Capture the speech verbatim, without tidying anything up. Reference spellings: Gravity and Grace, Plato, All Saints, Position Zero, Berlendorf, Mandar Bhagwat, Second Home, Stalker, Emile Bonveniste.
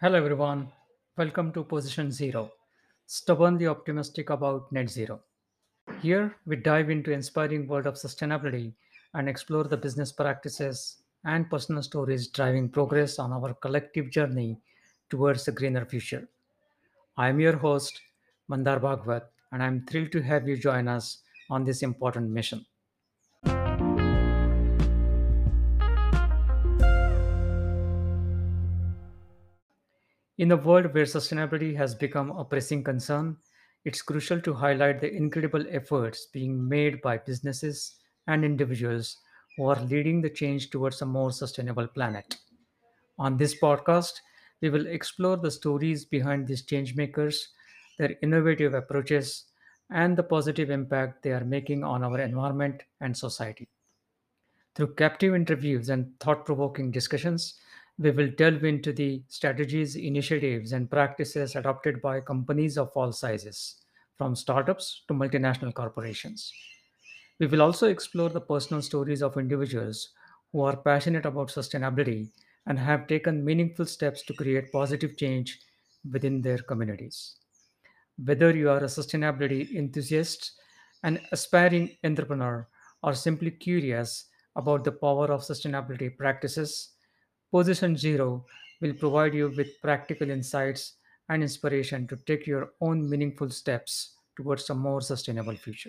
Hello everyone, welcome to Position Zero, stubbornly optimistic about net zero. Here we dive into inspiring world of sustainability and explore the business practices and personal stories driving progress on our collective journey towards a greener future. I am your host, Mandar Bhagwat, and I'm thrilled to have you join us on this important mission. In a world where sustainability has become a pressing concern, it's crucial to highlight the incredible efforts being made by businesses and individuals who are leading the change towards a more sustainable planet. On this podcast, we will explore the stories behind these changemakers, their innovative approaches, and the positive impact they are making on our environment and society. Through captive interviews and thought-provoking discussions, we will delve into the strategies, initiatives, and practices adopted by companies of all sizes, from startups to multinational corporations. We will also explore the personal stories of individuals who are passionate about sustainability and have taken meaningful steps to create positive change within their communities. Whether you are a sustainability enthusiast, an aspiring entrepreneur, or simply curious about the power of sustainability practices, Position Zero will provide you with practical insights and inspiration to take your own meaningful steps towards a more sustainable future.